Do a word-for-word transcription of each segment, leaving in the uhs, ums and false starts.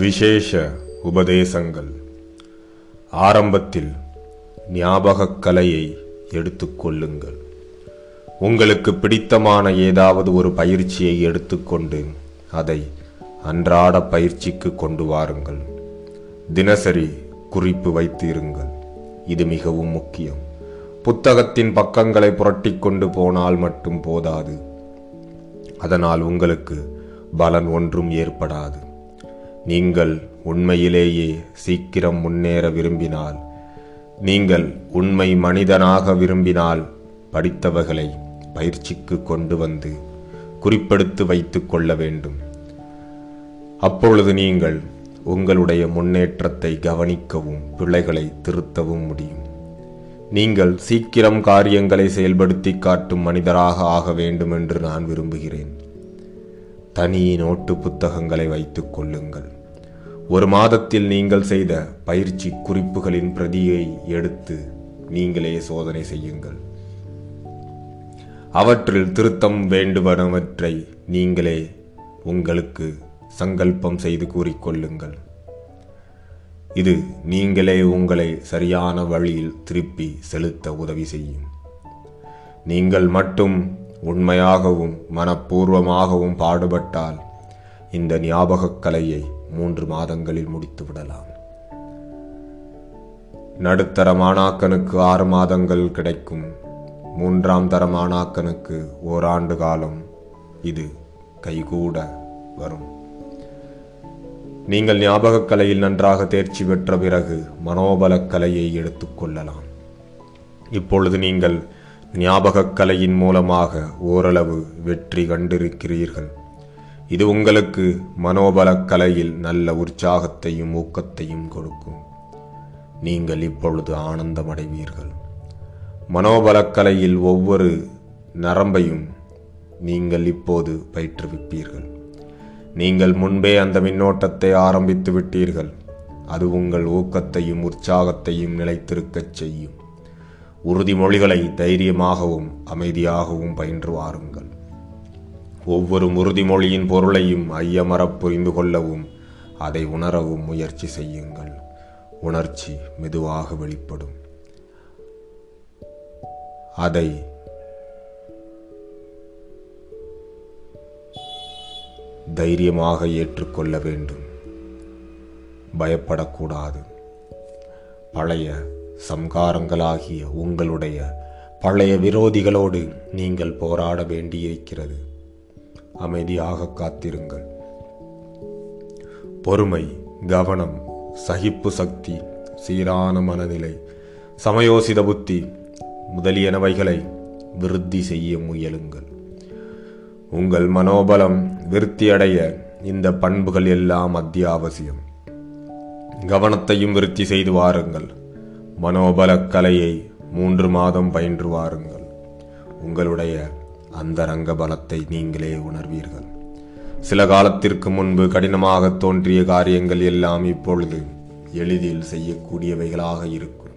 விசேஷ உபதேசங்கள். ஆரம்பத்தில் ஞாபகக் கலையை எடுத்துக்கொள்ளுங்கள். உங்களுக்கு பிடித்தமான ஏதாவது ஒரு பயிற்சியை எடுத்துக்கொண்டு அதை அன்றாட பயிற்சிக்கு கொண்டு வாருங்கள். தினசரி குறிப்பு வைத்து இருங்கள். இது மிகவும் முக்கியம். புத்தகத்தின் பக்கங்களை புரட்டி கொண்டு போனால் மட்டும் போதாது. அதனால் உங்களுக்கு பலன் ஒன்றும் ஏற்படாது. நீங்கள் உண்மையிலேயே சீக்கிரம் முன்னேற விரும்பினால், நீங்கள் உண்மை மனிதனாக விரும்பினால், படித்தவர்களை பயிற்சிக்கு கொண்டு வந்து குறிப்பெடுத்து வைத்து கொள்ள வேண்டும். அப்பொழுது நீங்கள் உங்களுடைய முன்னேற்றத்தை கவனிக்கவும் பிழைகளை திருத்தவும் முடியும். நீங்கள் சீக்கிரம் காரியங்களை செயல்படுத்தி காட்டும் மனிதராக ஆக வேண்டும் என்று நான் விரும்புகிறேன். தனி நோட்டு புத்தகங்களை வைத்துக் கொள்ளுங்கள். ஒரு மாதத்தில் நீங்கள் செய்த பயிற்சி குறிப்புகளின் பிரதியை எடுத்து நீங்களே சோதனை செய்யுங்கள். அவற்றில் திருத்தம் வேண்டுவனவற்றை நீங்களே உங்களுக்கு சங்கல்பம் செய்து கூறிக்கொள்ளுங்கள். இது நீங்களே உங்களை சரியான வழியில் திருப்பி செலுத்த உதவி செய்யும். நீங்கள் மட்டும் உண்மையாகவும் மனப்பூர்வமாகவும் பாடுபட்டால் இந்த ஞாபகக் கலையை மூன்று மாதங்களில் முடித்துவிடலாம். நடுத்தர மாணாக்கனுக்கு ஆறு மாதங்கள் கிடைக்கும். மூன்றாம் தர மாணாக்கனுக்கு ஓராண்டு காலம் இது கைகூட வரும். நீங்கள் ஞாபகக் கலையில் நன்றாக தேர்ச்சி பெற்ற பிறகு மனோபலக் கலையை எடுத்துக்கொள்ளலாம். இப்பொழுது நீங்கள் ஞாபகக் கலையின் மூலமாக ஓரளவு வெற்றி கண்டிருக்கிறீர்கள். இது உங்களுக்கு மனோபலக் கலையில் நல்ல உற்சாகத்தையும் ஊக்கத்தையும் கொடுக்கும். நீங்கள் இப்பொழுது ஆனந்தமடைவீர்கள். மனோபலக் கலையில் ஒவ்வொரு நரம்பையும் நீங்கள் இப்போது பயிற்றுவிப்பீர்கள். நீங்கள் முன்பே அந்த மின்னோட்டத்தை ஆரம்பித்து விட்டீர்கள். அது உங்கள் ஊக்கத்தையும் உற்சாகத்தையும் நிலைத்திருக்கச் செய்யும். உறுதிமொழிகளை தைரியமாகவும் அமைதியாகவும் பயின்று வாருங்கள். ஒவ்வொரு உறுதிமொழியின் பொருளையும் ஐயமறப் புரிந்து கொள்ளவும் அதை உணரவும் முயற்சி செய்யுங்கள். உணர்ச்சி மெதுவாக வெளிப்படும். அதை தைரியமாக ஏற்றுக்கொள்ள வேண்டும். பயப்படக்கூடாது. பழைய சம்காரங்களாகிய உங்களுடைய பழைய விரோதிகளோடு நீங்கள் போராட வேண்டியிருக்கிறது. அமைதியாக காத்திருங்கள். பொறுமை, கவனம், சகிப்பு சக்தி, சீரான மனநிலை, சமயோசித புத்தி முதலியனவைகளை விருத்தி செய்ய முயலுங்கள். உங்கள் மனோபலம் விருத்தியடைய இந்த பண்புகள் எல்லாம் அத்தியாவசியம். கவனத்தையும் விருத்தி செய்து வாருங்கள். மனோபலக் கலையை மூன்று மாதம் பயின்று வாருங்கள். உங்களுடைய அந்தரங்க பலத்தை நீங்களே உணர்வீர்கள். சில காலத்திற்கு முன்பு கடினமாக தோன்றிய காரியங்கள் எல்லாம் இப்பொழுது எளிதில் செய்யக்கூடியவைகளாக இருக்கும்.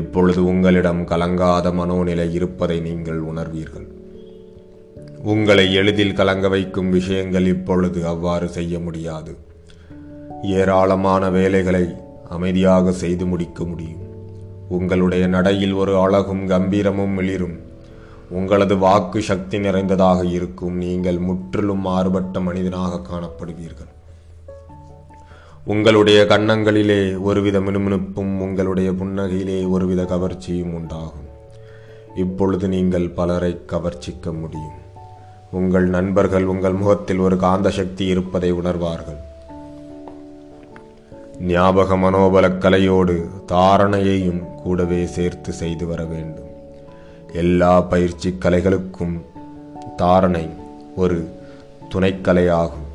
இப்பொழுது உங்களிடம் கலங்காத மனோநிலை இருப்பதை நீங்கள் உணர்வீர்கள். உங்களை எளிதில் கலங்க வைக்கும் விஷயங்கள் இப்பொழுது அவ்வாறு செய்ய முடியாது. ஏராளமான வேலைகளை அமைதியாக செய்து முடிக்க முடியும். உங்களுடைய நடையில் ஒரு அழகும் கம்பீரமும் மிளிரும். உங்களது வாக்கு சக்தி நிறைந்ததாக இருக்கும். நீங்கள் முற்றிலும் மாறுபட்ட மனிதனாக காணப்படுவீர்கள். உங்களுடைய கன்னங்களிலே ஒருவித மினுமினுப்பும் உங்களுடைய புன்னகையிலே ஒருவித கவர்ச்சியும் உண்டாகும். இப்பொழுது நீங்கள் பலரை கவர்ச்சிக்க முடியும். உங்கள் நண்பர்கள் உங்கள் முகத்தில் ஒரு காந்த சக்தி இருப்பதை உணர்வார்கள். ஞாபக மனோபலக் கலையோடு தாரணையையும் கூடவே சேர்த்து செய்து வர வேண்டும். எல்லா பயிற்சி கலைகளுக்கும் தாரணை ஒரு துணைக்கலையாகும்.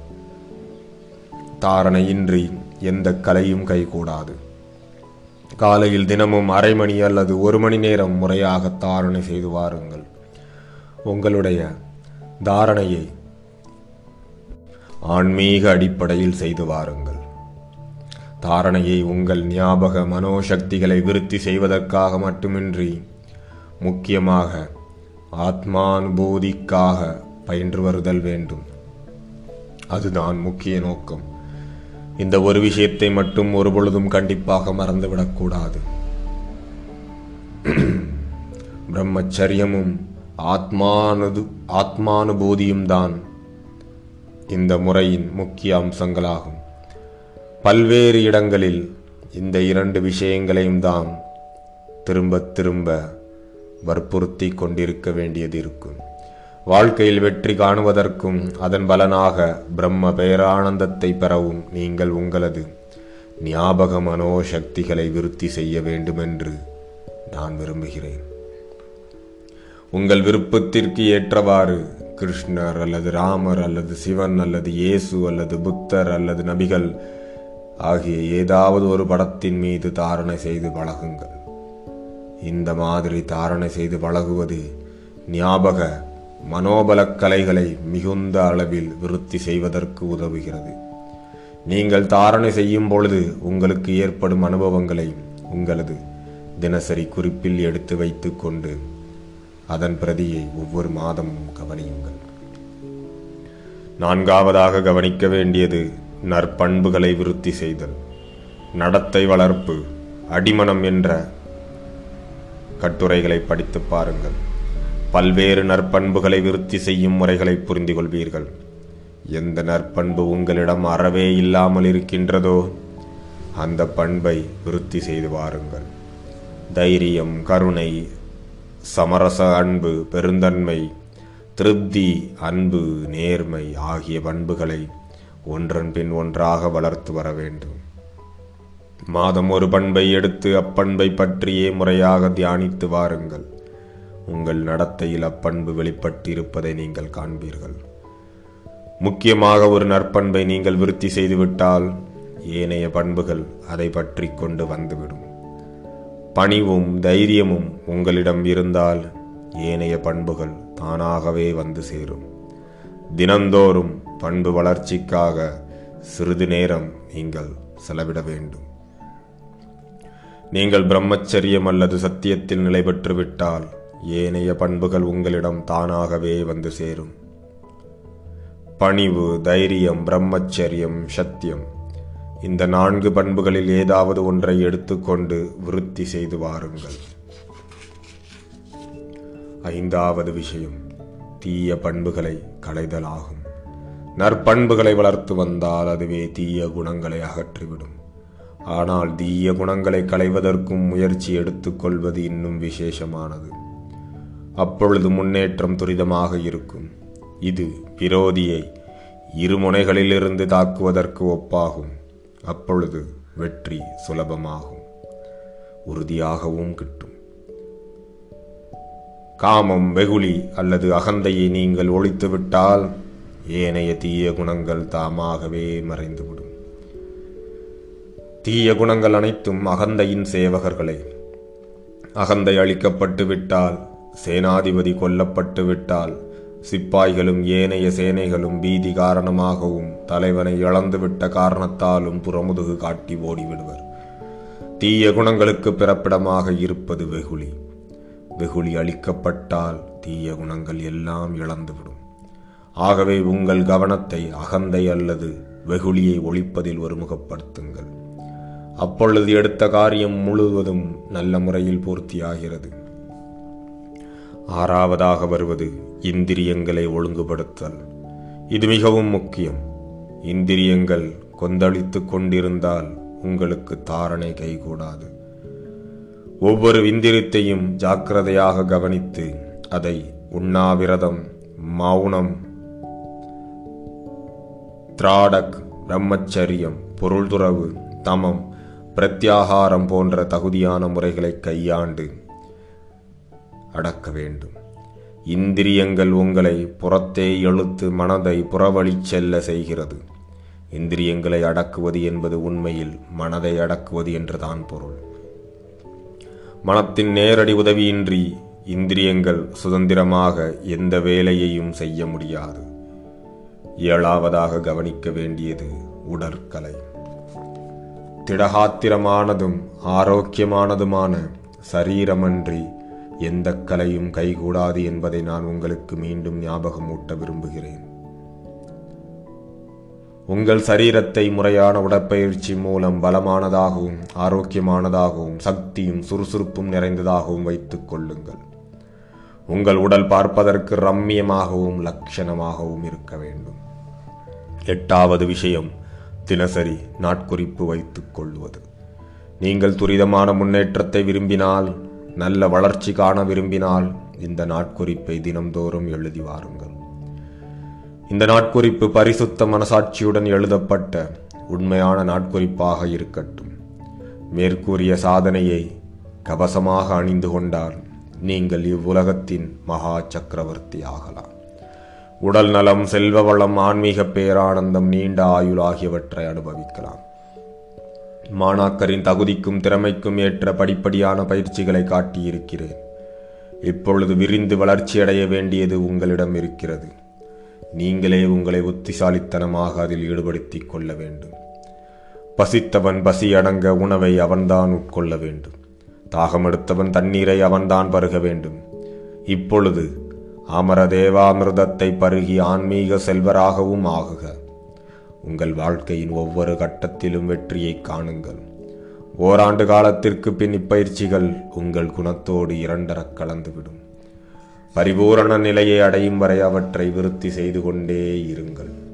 தாரணையின்றி எந்த கலையும் கைகூடாது. காலையில் தினமும் அரை மணி அல்லது ஒரு மணி நேரம் முறையாக தாரணை செய்து வாருங்கள். உங்களுடைய தாரணையை ஆன்மீக அடிப்படையில் செய்து வாருங்கள். தாரணையை உங்கள் ஞாபக மனோசக்திகளை விருத்தி செய்வதற்காக மட்டுமின்றி முக்கியமாக ஆத்மானுபூதிக்காக பயின்று வருதல் வேண்டும். அதுதான் முக்கிய நோக்கம். இந்த ஒரு விஷயத்தை மட்டும் ஒருபொழுதும் கண்டிப்பாக மறந்துவிடக்கூடாது. பிரம்மச்சரியமும் ஆத்மானது ஆத்மானுபூதியும் தான் இந்த முறையின் முக்கிய அம்சங்களாகும். பல்வேறு இடங்களில் இந்த இரண்டு விஷயங்களையும் தான் திரும்ப திரும்ப வற்புறுத்தி கொண்டிருக்க வேண்டியது இருக்கும். வாழ்க்கையில் வெற்றி காணுவதற்கும் அதன் பலனாக பிரம்ம பேரானந்தத்தை பெறவும் நீங்கள் உங்களது ஞாபக மனோசக்திகளை விருத்தி செய்ய வேண்டுமென்று நான் விரும்புகிறேன். உங்கள் விருப்பத்திற்கு ஏற்றவாறு கிருஷ்ணர் அல்லது ராமர் அல்லது சிவன் அல்லது இயேசு அல்லது புத்தர் அல்லது நபிகள் ஆகிய ஏதாவது ஒரு படத்தின் மீது தாரணை செய்து பழகுங்கள். இந்த மாதிரி தாரணை செய்து பழகுவது ஞாபக மனோபலக்கலைகளை மிகுந்த அளவில் விருத்தி செய்வதற்கு உதவுகிறது. நீங்கள் தாரணை செய்யும் பொழுது உங்களுக்கு ஏற்படும் அனுபவங்களை உங்களது தினசரி குறிப்பில் எடுத்து வைத்து கொண்டு அதன் பிரதியை ஒவ்வொரு மாதமும் கவனியுங்கள். நான்காவதாக கவனிக்க வேண்டியது நற்பண்புகளை விருத்தி செய்தல். நடத்தை வளர்ப்பு அடிமனம் என்ற கட்டுரைகளை படித்து பாருங்கள். பல்வேறு நற்பண்புகளை விருத்தி செய்யும் முறைகளை புரிந்து கொள்வீர்கள். எந்த நற்பண்பு உங்களிடம் அறவே இல்லாமல் இருக்கின்றதோ அந்த பண்பை விருத்தி செய்து வாருங்கள். தைரியம், கருணை, சமரச அன்பு, பெருந்தன்மை, திருப்தி, அன்பு, நேர்மை ஆகிய பண்புகளை ஒன்றன் பின் ஒன்றாக வளர்த்து வர வேண்டும். மாதம் ஒரு பண்பை எடுத்து அப்பண்பை பற்றியே முறையாக தியானித்து வாருங்கள். உங்கள் நடத்தையில் அப்பண்பு வெளிப்பட்டு இருப்பதை நீங்கள் காண்பீர்கள். முக்கியமாக ஒரு நற்பண்பை நீங்கள் விருத்தி செய்துவிட்டால் ஏனைய பண்புகள் அதை பற்றி கொண்டு வந்துவிடும். பணிவும் தைரியமும் உங்களிடம் இருந்தால் ஏனைய பண்புகள் தானாகவே வந்து சேரும். தினந்தோறும் பண்பு வளர்ச்சிக்காக சிறிது நேரம் நீங்கள் செலவிட வேண்டும். நீங்கள் பிரம்மச்சரியம் அல்லது சத்தியத்தில் நிலை பெற்றுவிட்டால் ஏனைய பண்புகள் உங்களிடம் தானாகவே வந்து சேரும். பணிவு, தைரியம், பிரம்மச்சரியம், சத்தியம் இந்த நான்கு பண்புகளில் ஏதாவது ஒன்றை எடுத்துக்கொண்டு விருத்தி செய்து வாருங்கள். ஐந்தாவது விஷயம் தீய பண்புகளை களைதலாகும். நற்பண்புகளை வளர்த்து வந்தால் அதுவே தீய குணங்களை அகற்றிவிடும். ஆனால் தீய குணங்களை களைவதற்கும் முயற்சி எடுத்துக்கொள்வது இன்னும் விசேஷமானது. அப்பொழுது முன்னேற்றம் துரிதமாக இருக்கும். இது விரோதியை இருமுனைகளிலிருந்து தாக்குவதற்கு ஒப்பாகும். அப்பொழுது வெற்றி சுலபமாகும், உறுதியாகவும் கிட்டும். காமம், வெகுளி அல்லது அகந்தையை நீங்கள் ஒழித்துவிட்டால் ஏனைய தீய குணங்கள் தாமாகவே மறைந்துவிடும். தீய குணங்கள் அனைத்தும் அகந்தையின் சேவகர்களே. அகந்தை அழிக்கப்பட்டு விட்டால், சேனாதிபதி கொல்லப்பட்டு விட்டால், சிப்பாய்களும் ஏனைய சேனைகளும் பீதி காரணமாகவும் தலைவனை இழந்துவிட்ட காரணத்தாலும் புறமுதுகு காட்டி ஓடிவிடுவர். தீய குணங்களுக்கு பிறப்பிடமாக இருப்பது வெகுளி. வெகுளி அழிக்கப்பட்டால் தீய குணங்கள் எல்லாம் இழந்துவிடும். ஆகவே உங்கள் கவனத்தை அகந்தை அல்லது வெகுளியை ஒழிப்பதில் ஒருமுகப்படுத்துங்கள். அப்பொழுது எடுத்த காரியம் முழுவதும் நல்ல முறையில் பூர்த்தியாகிறது. ஆறாவதாக வருவது இந்திரியங்களை ஒழுங்குபடுத்தல். இது மிகவும் முக்கியம். இந்திரியங்கள் கொந்தளித்து கொண்டிருந்தால் உங்களுக்கு தாரணை கைகூடாது. ஒவ்வொரு இந்திரியத்தையும் ஜாக்கிரதையாக கவனித்து அதை உண்ணாவிரதம், மௌனம், திராடக், பிரம்மச்சரியம், பொருள்துறவு, தமம், பிரத்யாகாரம் போன்ற தகுதியான முறைகளை கையாண்டு அடக்க வேண்டும். இந்திரியங்கள் உங்களை புறத்தே இழுத்து மனதை புறவழி செல்ல செய்கிறது. இந்திரியங்களை அடக்குவது என்பது உண்மையில் மனதை அடக்குவது என்றுதான் பொருள். மனத்தின் நேரடி உதவியின்றி இந்திரியங்கள் சுதந்திரமாக எந்த வேலையையும் செய்ய முடியாது. ஏழாவதாக கவனிக்க வேண்டியது உடற்கலை. திடகாத்திரமானதும் ஆரோக்கியமானதுமான சரீரமன்றி எந்த கலையும் கைகூடாது என்பதை நான் உங்களுக்கு மீண்டும் ஞாபகம் ஊட்ட விரும்புகிறேன். உங்கள் சரீரத்தை முறையான உடற்பயிற்சி மூலம் பலமானதாகவும் ஆரோக்கியமானதாகவும் சக்தியும் சுறுசுறுப்பும் நிறைந்ததாகவும் வைத்துக் கொள்ளுங்கள். உங்கள் உடல் பார்ப்பதற்கு ரம்மியமாகவும் லட்சணமாகவும் இருக்க வேண்டும். எட்டாவது விஷயம், தினசரி நாட்குறிப்பு வைத்துக் கொள்வது. நீங்கள் துரிதமான முன்னேற்றத்தை விரும்பினால், நல்ல வளர்ச்சி காண விரும்பினால், இந்த நாட்குறிப்பை தினம்தோறும் எழுதி வாருங்கள். இந்த நாட்குறிப்பு பரிசுத்த மனசாட்சியுடன் எழுதப்பட்ட உண்மையான நாட்குறிப்பாக இருக்கட்டும். மேற்கூறிய சாதனையை கவசமாக அணிந்து கொண்டால் நீங்கள் இவ்வுலகத்தின் மகா சக்கரவர்த்தி ஆகலாம். உடல் நலம், செல்வ வளம், ஆன்மீக பேரானந்தம், நீண்ட ஆயுள் ஆகியவற்றை அனுபவிக்கலாம். மாணாக்கரின் தகுதிக்கும் திறமைக்கும் ஏற்ற படிப்படியான பயிற்சிகளை காட்டியிருக்கிறேன். இப்பொழுது விரிந்து வளர்ச்சியடைய வேண்டியது உங்களிடம் இருக்கிறது. நீங்களே உங்களை புத்திசாலித்தனமாக அதில் ஈடுபடுத்தி கொள்ள வேண்டும். பசித்தவன் பசி அடங்க உணவை அவன்தான் உட்கொள்ள வேண்டும். தாகமெடுத்தவன் தண்ணீரை அவன்தான் பருக வேண்டும். இப்பொழுது அமர தேவாமிர்தத்தை பருகி ஆன்மீக செல்வராகவும் ஆகுக. உங்கள் வாழ்க்கையின் ஒவ்வொரு கட்டத்திலும் வெற்றியை காணுங்கள். ஓராண்டு காலத்திற்கு பின் இப்பயிற்சிகள் உங்கள் குணத்தோடு இரண்டரக் கலந்துவிடும். பரிபூரண நிலையை அடையும் வரை அவற்றை விருத்தி செய்து கொண்டே இருங்கள்.